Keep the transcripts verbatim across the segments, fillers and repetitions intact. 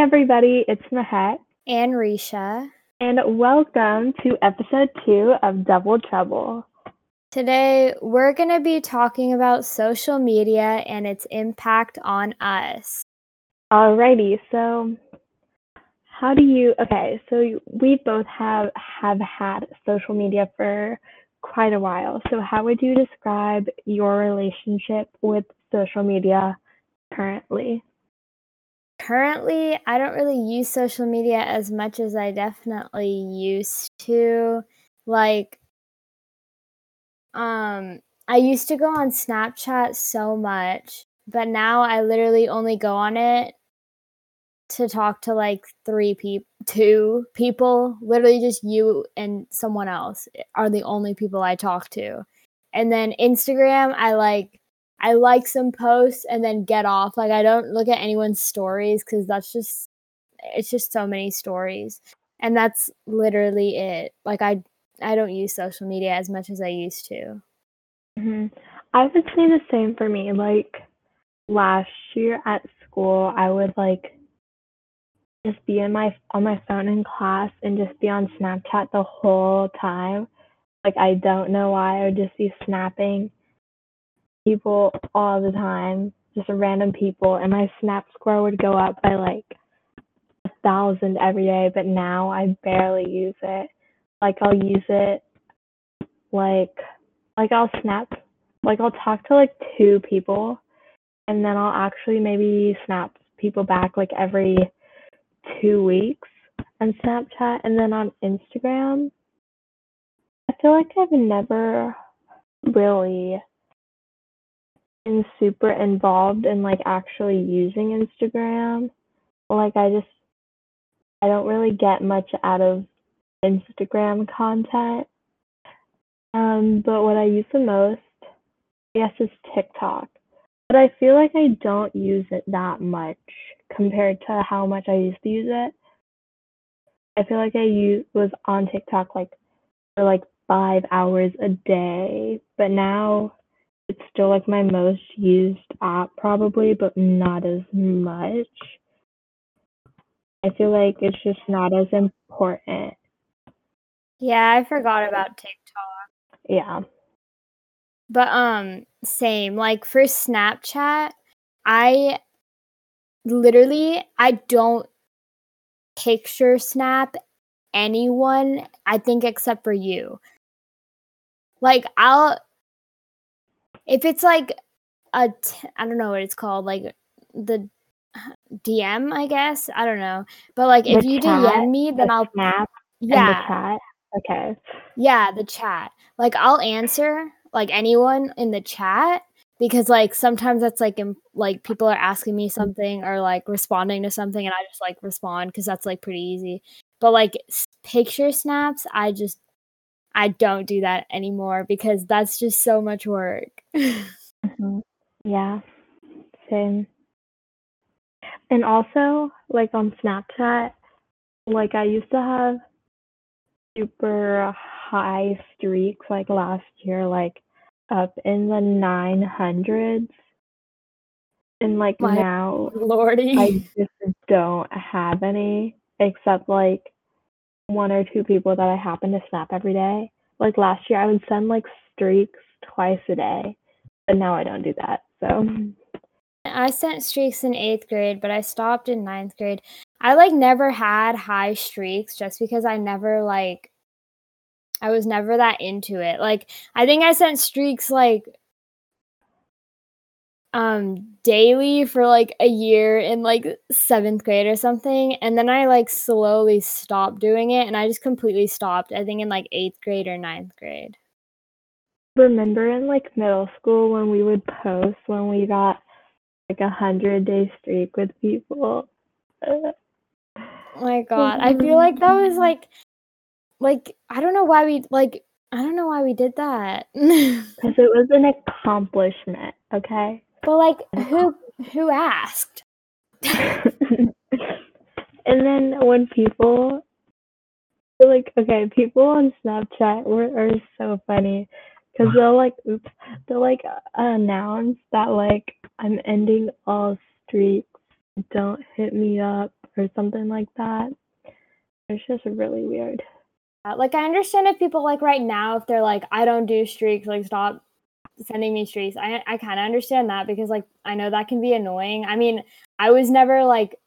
Hey everybody, it's Mehek and Risha, and welcome to episode two of Double Trouble. Today, we're going to be talking about social media and its impact on us. Alrighty, so how do you, okay, so we both have, have had social media for quite a while. So how would you describe your relationship with social media currently? Currently, I don't really use social media as much as I definitely used to. Like, um, I used to go on Snapchat so much, but now I literally only go on it to talk to like three people, two people. Literally, just you and someone else are the only people I talk to. And then Instagram, I like. I like some posts and then get off. Like, I don't look at anyone's stories because that's just, it's just so many stories. And that's literally it. Like, I I don't use social media as much as I used to. Mm-hmm. I would say the same for me. Like, last year at school, I would, like, just be in my on my phone in class and just be on Snapchat the whole time. Like, I don't know why. I would just be snapping people all the time, just random people, and my snap score would go up by like a thousand every day, but now I barely use it. Like, I'll use it like like I'll snap like I'll talk to like two people, and then I'll actually maybe snap people back like every two weeks on Snapchat. And then on Instagram, I feel like I've never really been super involved in like actually using Instagram. Like, I just I don't really get much out of Instagram content. Um, but what I use the most, I guess, is TikTok. But I feel like I don't use it that much compared to how much I used to use it. I feel like I use was on TikTok like for like five hours a day, but now it's still like my most used app probably, but not as much. I feel like it's just not as important. Yeah, I forgot about TikTok. Yeah. But um, same. Like, for Snapchat, I literally, I don't picture snap anyone, I think, except for you. Like, I'll... If it's like a, t- I don't know what it's called, like the D M, I guess. I don't know. But like the if you chat, D M me, then the I'll. Snap yeah. And the chat. Okay. Yeah, the chat. Like, I'll answer like anyone in the chat because like sometimes that's like, imp- like people are asking me something or like responding to something, and I just like respond because that's like pretty easy. But like picture snaps, I just. I don't do that anymore because that's just so much work. Mm-hmm. Yeah, same. And also, like on Snapchat, like I used to have super high streaks like last year, like up in the nine hundreds. And like My now, Lordy. I just don't have any except like one or two people that I happen to snap every day. Like last year I would send like streaks twice a day, but now I don't do that. So I sent streaks in eighth grade, but I stopped in ninth grade. I like never had high streaks just because I never like I was never that into it. Like, I think I sent streaks like um daily for like a year in like seventh grade or something, and then I like slowly stopped doing it, and I just completely stopped, I think, in like eighth grade or ninth grade. Remember in like middle school when we would post when we got like a hundred day streak with people? Oh my god. I feel like that was like like I don't know why we like I don't know why we did that. Because it was an accomplishment, okay? But like, who who asked? And then when people, like, okay, people on Snapchat were are so funny because they'll like, oops, they'll like announce that like, I'm ending all streaks, don't hit me up or something like that. It's just really weird. Like, I understand if people, like, right now, if they're like, I don't do streaks, like, stop sending me streaks. I, I kind of understand that because, like, I know that can be annoying. I mean, I was never, like,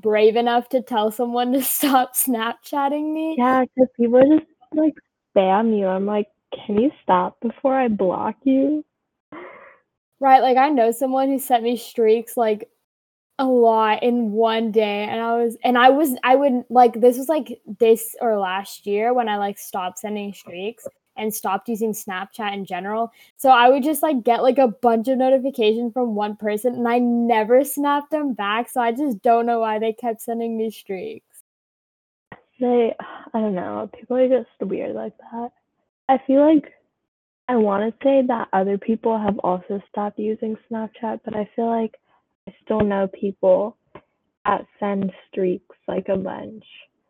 brave enough to tell someone to stop Snapchatting me. Yeah, because people just, like, spam you. I'm like, can you stop before I block you? Right, like, I know someone who sent me streaks, like, a lot in one day, and I was, and I was, I would, like, this was, like, this or last year when I, like, stopped sending streaks and stopped using Snapchat in general, so I would just, like, get, like, a bunch of notifications from one person, and I never snapped them back, so I just don't know why they kept sending me streaks. They, I don't know, people are just weird like that. I feel like I want to say that other people have also stopped using Snapchat, but I feel like I still know people that send streaks like a bunch.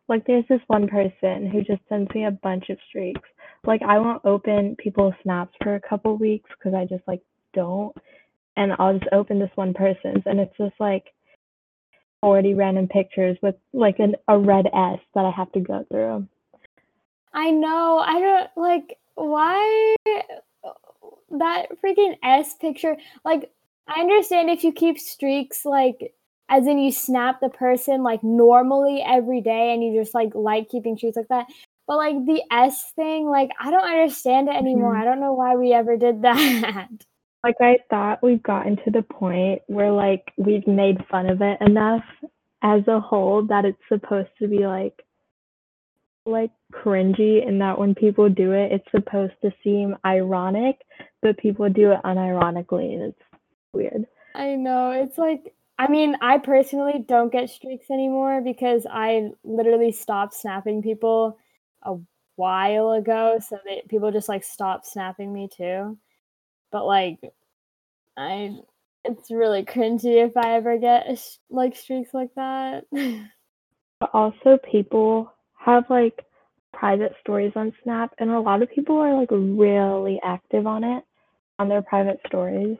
Like, there's this one person who just sends me a bunch of streaks. Like, I won't open people's snaps for a couple weeks because I just, like, don't. And I'll just open this one person's, and it's just, like, forty random pictures with, like, an, a red S that I have to go through. I know. I don't, like, why that freaking S picture? Like, I understand if you keep streaks, like, as in you snap the person, like, normally every day and you just, like, like keeping streaks like that. But, like, the S thing, like, I don't understand it anymore. Mm-hmm. I don't know why we ever did that. Like, I thought we've gotten to the point where, like, we've made fun of it enough as a whole that it's supposed to be, like, like, cringy, and that when people do it, it's supposed to seem ironic, but people do it unironically, and it's weird. I know. It's like, I mean, I personally don't get streaks anymore because I literally stopped snapping people a while ago, so that people just, like, stopped snapping me too. But, like, I, it's really cringy if I ever get like streaks like that. But also, people have, like, private stories on Snap, and a lot of people are, like, really active on it, on their private stories.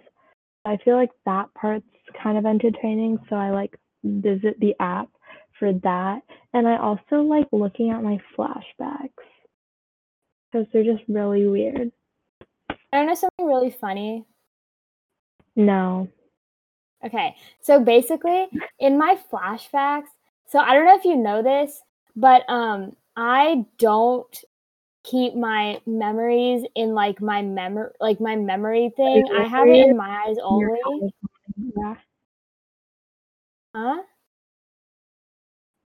I feel like that part's kind of entertaining, so I, like, visit the app for that. And I also like looking at my flashbacks because they're just really weird. I don't know something really funny. No. Okay, so basically, in my flashbacks, so I don't know if you know this, but um, I don't keep my memories in, like, my memory, like, my memory thing. I have it in my eyes only. Yeah. Huh?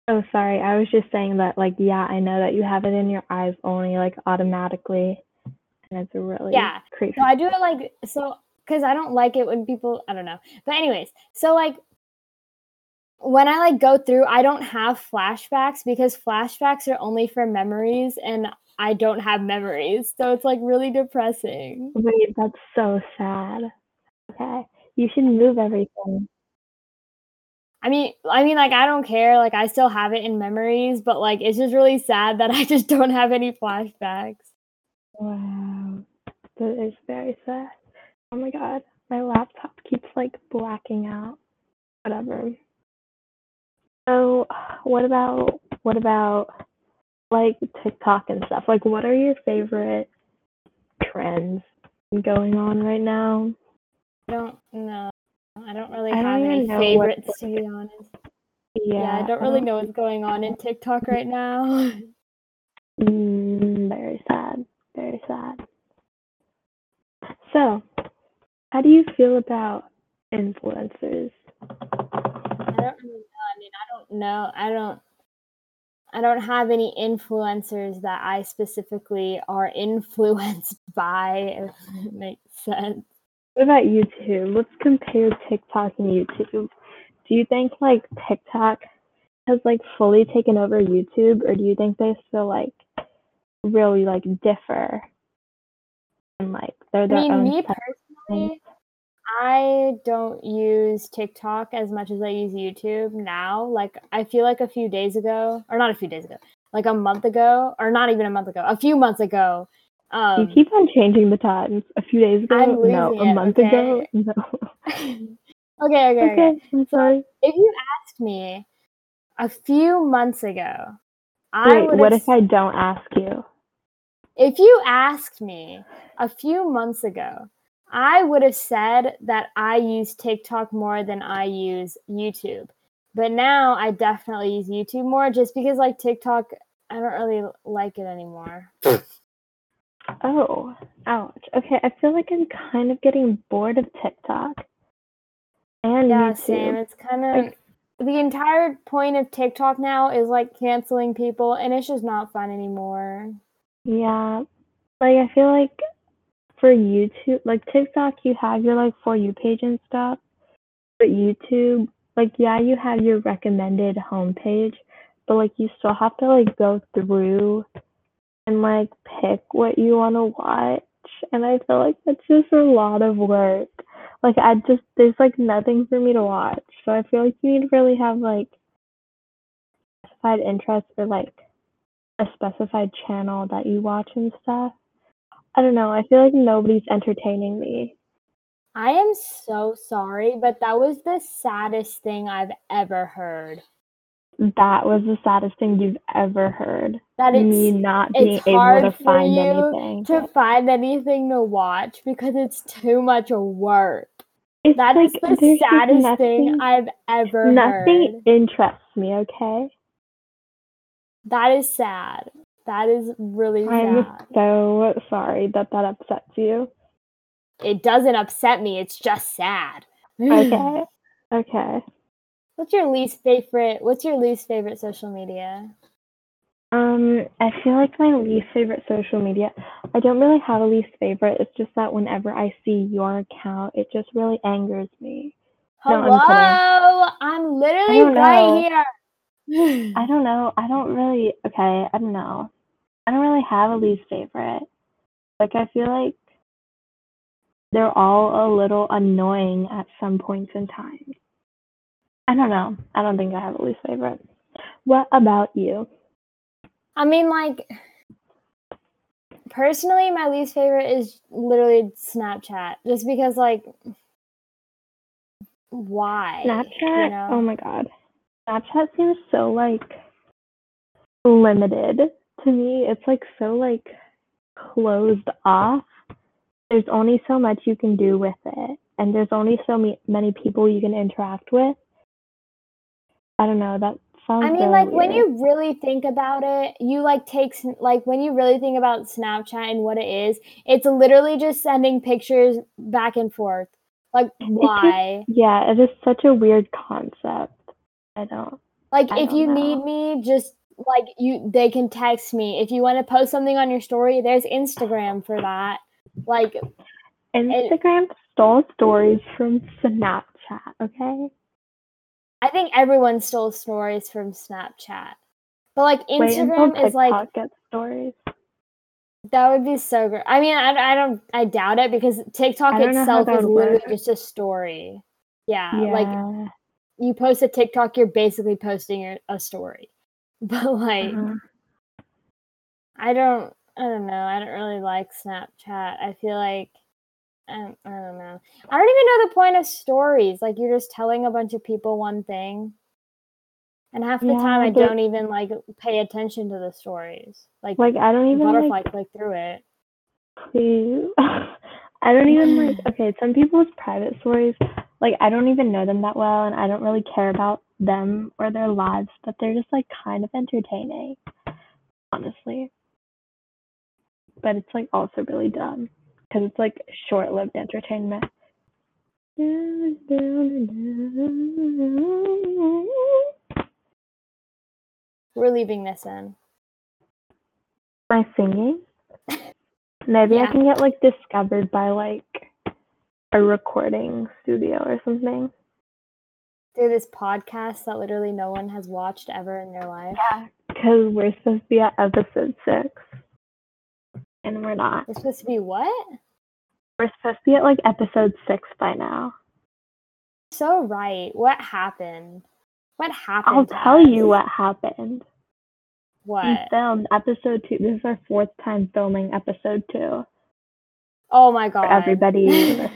Oh, sorry. I was just saying that, like, yeah, I know that you have it in your eyes only, like, automatically, and it's really yeah. Creepy. So I do it, like, so because I don't like it when people, I don't know. But anyways, so, like, when I, like, go through, I don't have flashbacks because flashbacks are only for memories, and I don't have memories. So it's, like, really depressing. Wait, that's so sad. Okay. You should move everything. I mean, I mean, like, I don't care. Like, I still have it in memories, but, like, it's just really sad that I just don't have any flashbacks. Wow. That is very sad. Oh, my God. My laptop keeps, like, blacking out. Whatever. So what about, what about, like, TikTok and stuff? Like, what are your favorite trends going on right now? I don't know. I don't really I have don't any favorites, to be honest. Yeah, yeah I don't really um, know what's going on in TikTok right now. Very sad. Very sad. So, how do you feel about influencers? I don't really know. I mean, I don't know. I don't. I don't have any influencers that I specifically are influenced by. If it makes sense. What about YouTube? Let's compare TikTok and YouTube. Do you think, like, TikTok has, like, fully taken over YouTube, or do you think they still, like, really, like, differ? And, like, they're their I mean, own. Me personally. I don't use TikTok as much as I use YouTube now. Like, I feel like a few days ago, or not a few days ago, like a month ago, or not even a month ago, a few months ago. Um, you keep on changing the times. A few days ago? I'm losing no. It, a month okay. ago? No. okay, okay, okay, okay. I'm sorry. If you asked me, a few months ago. I Wait, what ex- if I don't ask you? If you asked me a few months ago, I would have said that I use TikTok more than I use YouTube. But now I definitely use YouTube more just because, like, TikTok, I don't really like it anymore. Oh, ouch. Okay, I feel like I'm kind of getting bored of TikTok and yeah, YouTube. Yeah, same. It's kind of... Like, the entire point of TikTok now is, like, canceling people, and it's just not fun anymore. Yeah. Like, I feel like for YouTube... Like, TikTok, you have your, like, For You page and stuff. But YouTube... Like, yeah, you have your recommended homepage, but, like, you still have to, like, go through and, like, pick what you want to watch. And I feel like that's just a lot of work. Like, I just, there's, like, nothing for me to watch. So I feel like you need to really have, like, a specified interest or, like, a specified channel that you watch and stuff. I don't know. I feel like nobody's entertaining me. I am so sorry, but that was the saddest thing I've ever heard. That was the saddest thing you've ever heard. That it's, me not being able to find anything. To find anything to watch because it's too much work. It's that like, is the saddest nothing, thing I've ever nothing heard. Nothing interests me, okay? That is sad. That is really I'm sad. I'm so sorry that that upsets you. It doesn't upset me. It's just sad. Okay. Okay. What's your least favorite? What's your least favorite social media? Um, I feel like my least favorite social media. I don't really have a least favorite. It's just that whenever I see your account, it just really angers me. Hello, no, I'm, I'm literally right here. I don't know. I don't really. Okay, I don't know. I don't really have a least favorite. Like I feel like. They're all a little annoying at some points in time. I don't know. I don't think I have a least favorite. What about you? I mean, like, personally, my least favorite is literally Snapchat. Just because, like, why? Snapchat? You know? Oh, my God. Snapchat seems so, like, limited to me. It's, like, so, like, closed off. There's only so much you can do with it, and there's only so me- many people you can interact with. I don't know, that sounds I mean, really like, weird. When you really think about it, you, like, take, like, when you really think about Snapchat and what it is, it's literally just sending pictures back and forth. Like, why? It's just, yeah, it is such a weird concept. I don't. Like, I if don't you know. Need me, just, like, you, they can text me. If you want to post something on your story, there's Instagram for that. Like, Instagram it, stole stories from Snapchat, okay? I think everyone stole stories from Snapchat. But, like, Instagram Wait, is, like... Get stories. That would be so great. I mean, I, I don't... I doubt it, because TikTok itself is literally work. Just a story. Yeah, yeah, like, you post a TikTok, you're basically posting a story. But, like, uh-huh. I don't... I don't know. I don't really like Snapchat. I feel like, I don't, I don't know. I don't even know the point of stories. Like, you're just telling a bunch of people one thing. And half the yeah, time I don't even, like, pay attention to the stories. Like, like I don't even, butterfly like, click through it. Please. I don't even, like, okay, some people's private stories, like, I don't even know them that well. And I don't really care about them or their lives. But they're just, like, kind of entertaining, honestly. But it's, like, also really dumb. Because it's, like, short-lived entertainment. We're leaving this in. My singing? Maybe yeah. I can get, like, discovered by, like, a recording studio or something. Through this podcast that literally no one has watched ever in their life? Yeah, because we're supposed to be at episode six. And we're not. It's supposed to be what? We're supposed to be at, like, episode six by now. So right. What happened? What happened? I'll tell us? you what happened. What? We filmed episode two. This is our fourth time filming episode two. Oh, my God. For everybody.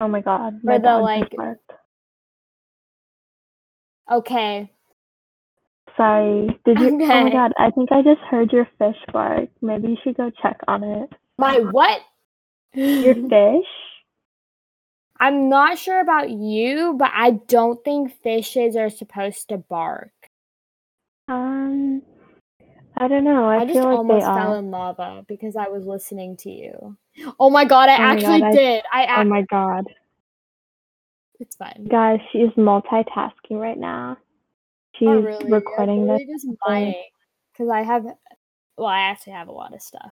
Oh, my God. For my the, God, like... Okay. sorry. Did you? Okay. Oh my god, I think I just heard your fish bark. Maybe you should go check on it. My what? Your fish? I'm not sure about you, but I don't think fishes are supposed to bark. Um, I don't know. I, I feel just like almost they fell are. in lava because I was listening to you. Oh my god, I oh actually god, I, did. I ac- Oh my god. It's fine. Guys, she is multitasking right now. She's oh, really? recording really this. Because I have, well, I actually have a lot of stuff.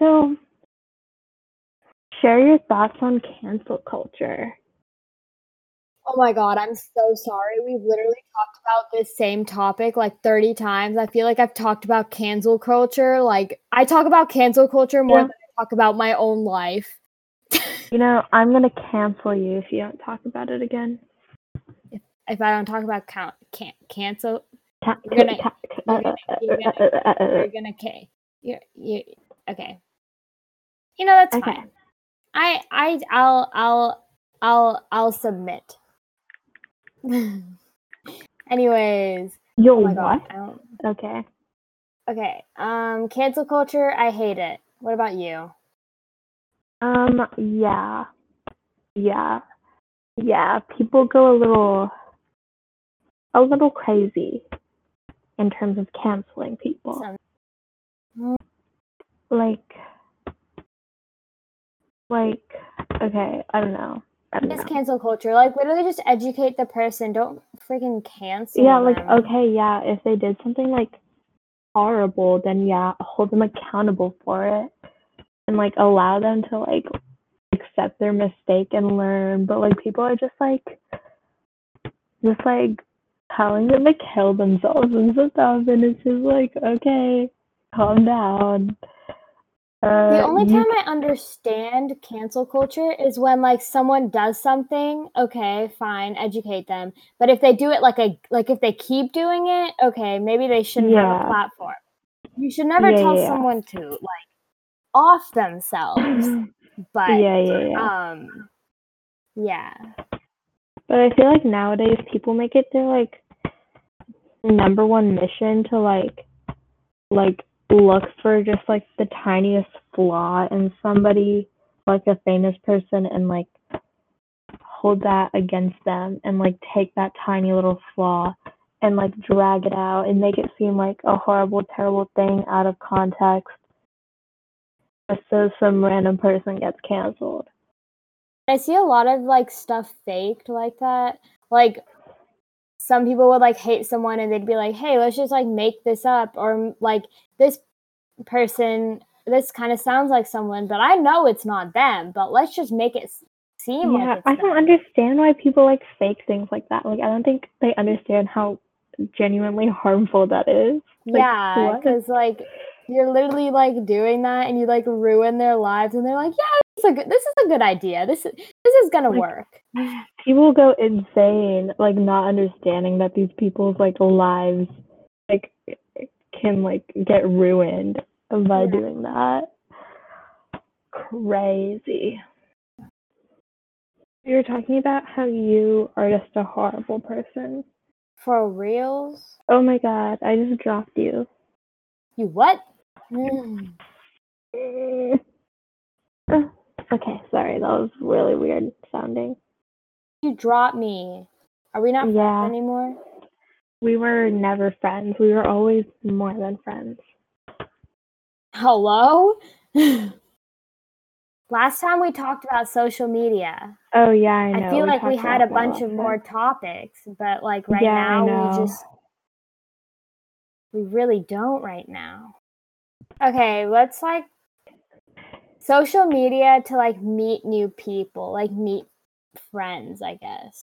So, share your thoughts on cancel culture. Oh my god, I'm so sorry. We've literally talked about this same topic like thirty times. I feel like I've talked about cancel culture. Like, I talk about cancel culture more yeah. than I talk about my own life. You know, I'm going to cancel you if you don't talk about it again. If, if I don't talk about count, can't cancel... You're gonna, you're gonna, you're gonna, you're gonna, okay. You're, you're, okay. You know that's okay. fine. I, I, I'll, I'll, I'll, I'll submit. Anyways, yo, oh my God, what? I don't, okay, okay. Um, cancel culture. I hate it. What about you? Um. Yeah. Yeah. Yeah. People go a little, a little crazy in terms of canceling people. Sounds- like, like, okay, I don't know. I don't it's know. Cancel culture. Like, literally just educate the person. Don't freaking cancel Yeah, them. Like, okay, yeah, if they did something, like, horrible, then, yeah, hold them accountable for it. And, like, allow them to, like, accept their mistake and learn. But, like, people are just, like, just, like, telling them to kill themselves and stuff, and it's just like, okay, calm down. Uh, the only time you- I understand cancel culture is when, like, someone does something, okay, fine, educate them. But if they do it, like, a like if they keep doing it, okay, maybe they shouldn't yeah. have a platform. You should never yeah, tell yeah. someone to, like, off themselves. But, yeah, yeah, yeah. um, yeah. But I feel like nowadays people make it their, like, number one mission to, like, like look for just, like, the tiniest flaw in somebody, like, a famous person, and, like, hold that against them and, like, take that tiny little flaw and, like, drag it out and make it seem like a horrible, terrible thing out of context just so some random person gets canceled. I see a lot of, like, stuff faked like that. Like, some people would, like, hate someone and they'd be like, hey, let's just, like, make this up. Or, like, this person, this kind of sounds like someone, but I know it's not them. But let's just make it seem yeah, like it's I them. Don't understand why people, like, fake things like that. Like, I don't think they understand how genuinely harmful that is. Like, yeah, because, like, you're literally, like, doing that and you, like, ruin their lives. And they're like, yeah. A good, this is a good idea. This is this is gonna like, work. People go insane, like not understanding that these people's like lives like can like get ruined by yeah. doing that. Crazy. You were talking about how you are just a horrible person. For reals? Oh my god! I just dropped you. You what? Mm. Mm. Uh. Okay, sorry, that was really weird sounding. You dropped me. Are we not yeah. friends anymore? We were never friends. We were always more than friends. Hello? Last time we talked about social media. Oh, yeah, I know. I feel we like we had a bunch of more topics, but, like, right yeah, now we just... We really don't right now. Okay, let's, like, social media to, like, meet new people, like, meet friends, I guess.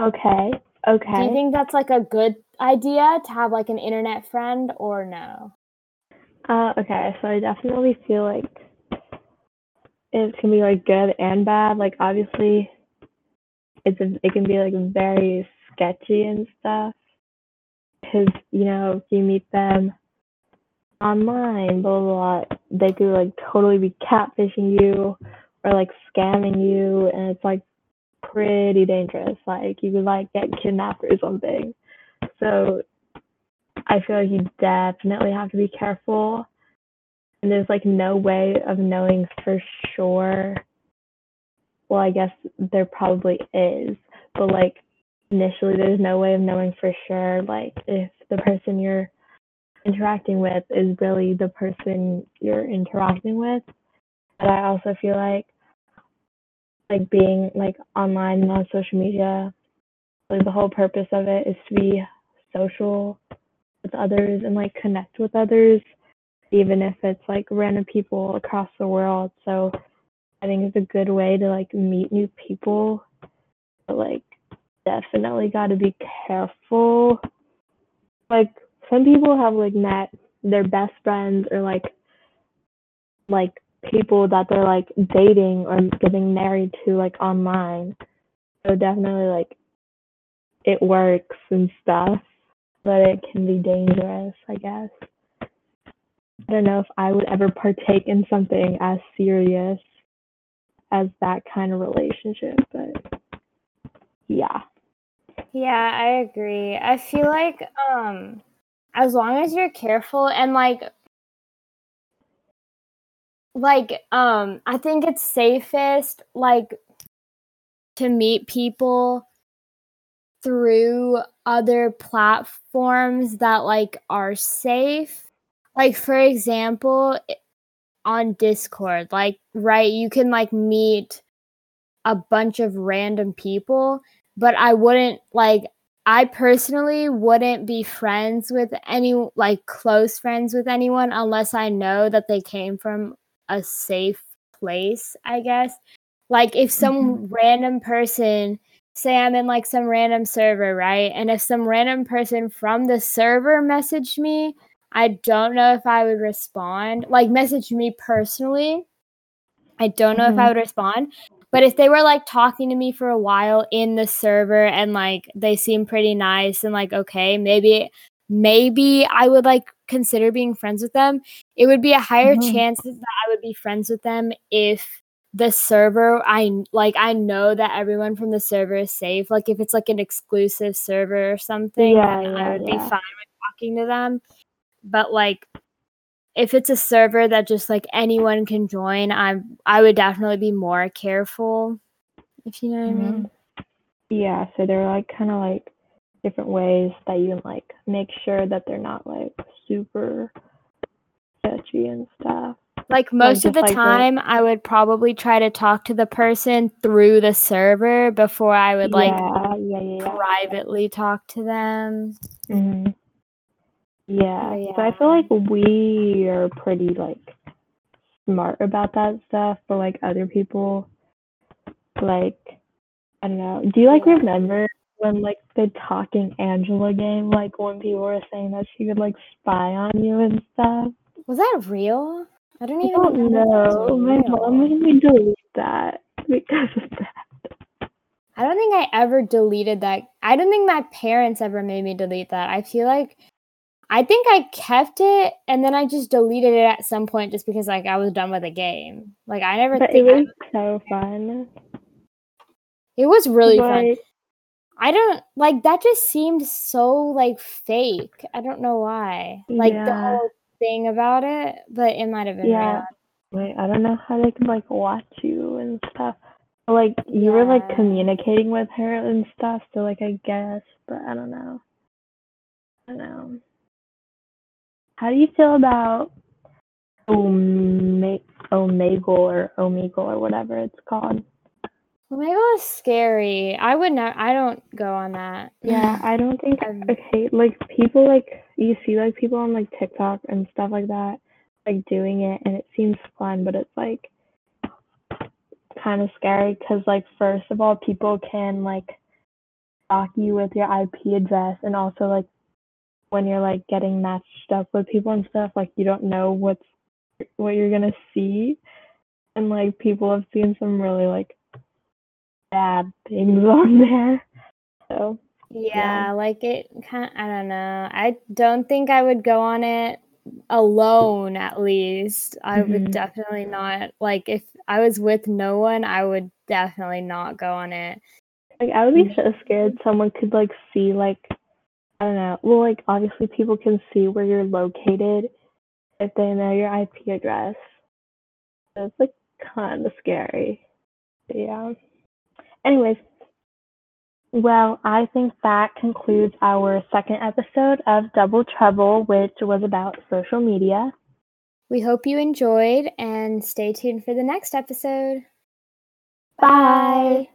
Okay, okay. Do you think that's, like, a good idea to have, like, an internet friend or no? Uh, okay, so I definitely feel like it can be, like, good and bad. Like, obviously, it's a, it can be, like, very sketchy and stuff. Because, you know, if you meet them online, blah, blah, blah, they could, like, totally be catfishing you or, like, scamming you, and it's, like, pretty dangerous. Like, you could like get kidnapped or something. So I feel like you definitely have to be careful. And there's like no way of knowing for sure. Well, I guess there probably is, but like initially there's no way of knowing for sure, like if the person you're interacting with is really the person you're interacting with. But I also feel like like being like online and on social media, like the whole purpose of it is to be social with others and like connect with others, even if it's like random people across the world. So I think it's a good way to like meet new people, but like definitely got to be careful. Like some people have like met their best friends or like like people that they're like dating or getting married to like online. So definitely like it works and stuff, but it can be dangerous, I guess. I don't know if I would ever partake in something as serious as that kind of relationship, but yeah. Yeah, I agree. I feel like um as long as you're careful and like like um I think it's safest like to meet people through other platforms that like are safe. Like, for example, on Discord, like, right, you can, like, meet a bunch of random people, but I wouldn't, like, I personally wouldn't be friends with any, like, close friends with anyone unless I know that they came from a safe place, I guess. Like, if some mm-hmm. random person, say I'm in, like, some random server, right, and if some random person from the server messaged me, I don't know if I would respond. Like, message me personally. I don't know mm-hmm. if I would respond. But if they were, like, talking to me for a while in the server and, like, they seem pretty nice and, like, okay, maybe maybe I would, like, consider being friends with them. It would be a higher mm-hmm. chance that I would be friends with them if the server, I like, I know that everyone from the server is safe. Like, if it's, like, an exclusive server or something, yeah, yeah, I would yeah. be fine with talking to them. But, like, if it's a server that just, like, anyone can join, I I would definitely be more careful, if you know what mm-hmm. I mean. Yeah, so there are, like, kind of, like, different ways that you can, like, make sure that they're not, like, super sketchy and stuff. Like, most like, of the like time, the- I would probably try to talk to the person through the server before I would, like, yeah, yeah, yeah, privately yeah. talk to them. Mm-hmm. Yeah, oh, yeah, so I feel like we are pretty, like, smart about that stuff, but, like, other people, like, I don't know. Do you, like, remember when, like, the Talking Angela game, like, when people were saying that she could, like, spy on you and stuff? Was that real? I don't even I don't know. know. My mom made me delete that because of that. I don't think I ever deleted that. I don't think my parents ever made me delete that. I feel like... I think I kept it, and then I just deleted it at some point just because, like, I was done with the game. Like, I never... But it was so fun. It was really but... fun. I don't... Like, that just seemed so, like, fake. I don't know why. Like, yeah. the whole thing about it, but it might have been yeah. real. Wait, I don't know how they could, like, watch you and stuff. But, like, you yeah. were, like, communicating with her and stuff, so, like, I guess, but I don't know. I don't know. How do you feel about Ome- Omegle or Omegle or whatever it's called? Omegle is scary. I would not. I don't go on that. Yeah, I don't think. Okay, like people like you see like people on like TikTok and stuff like that, like doing it, and it seems fun, but it's like kind of scary because like first of all, people can like stalk you with your I P address, and also like. When you're like getting matched up with people and stuff, like you don't know what's what you're gonna see, and like people have seen some really like bad things on there. So yeah, yeah. like it kind of, I don't know. I don't think I would go on it. alone, at least. I mm-hmm. would definitely not, like, if I was with no one, I would definitely not go on it. Like, I would be so scared someone could, like, see, like, I don't know. Well, like, obviously people can see where you're located if they know your I P address. So it's, like, kind of scary. But, yeah. Anyways. Well, I think that concludes our second episode of Double Trouble, which was about social media. We hope you enjoyed, and stay tuned for the next episode. Bye! Bye.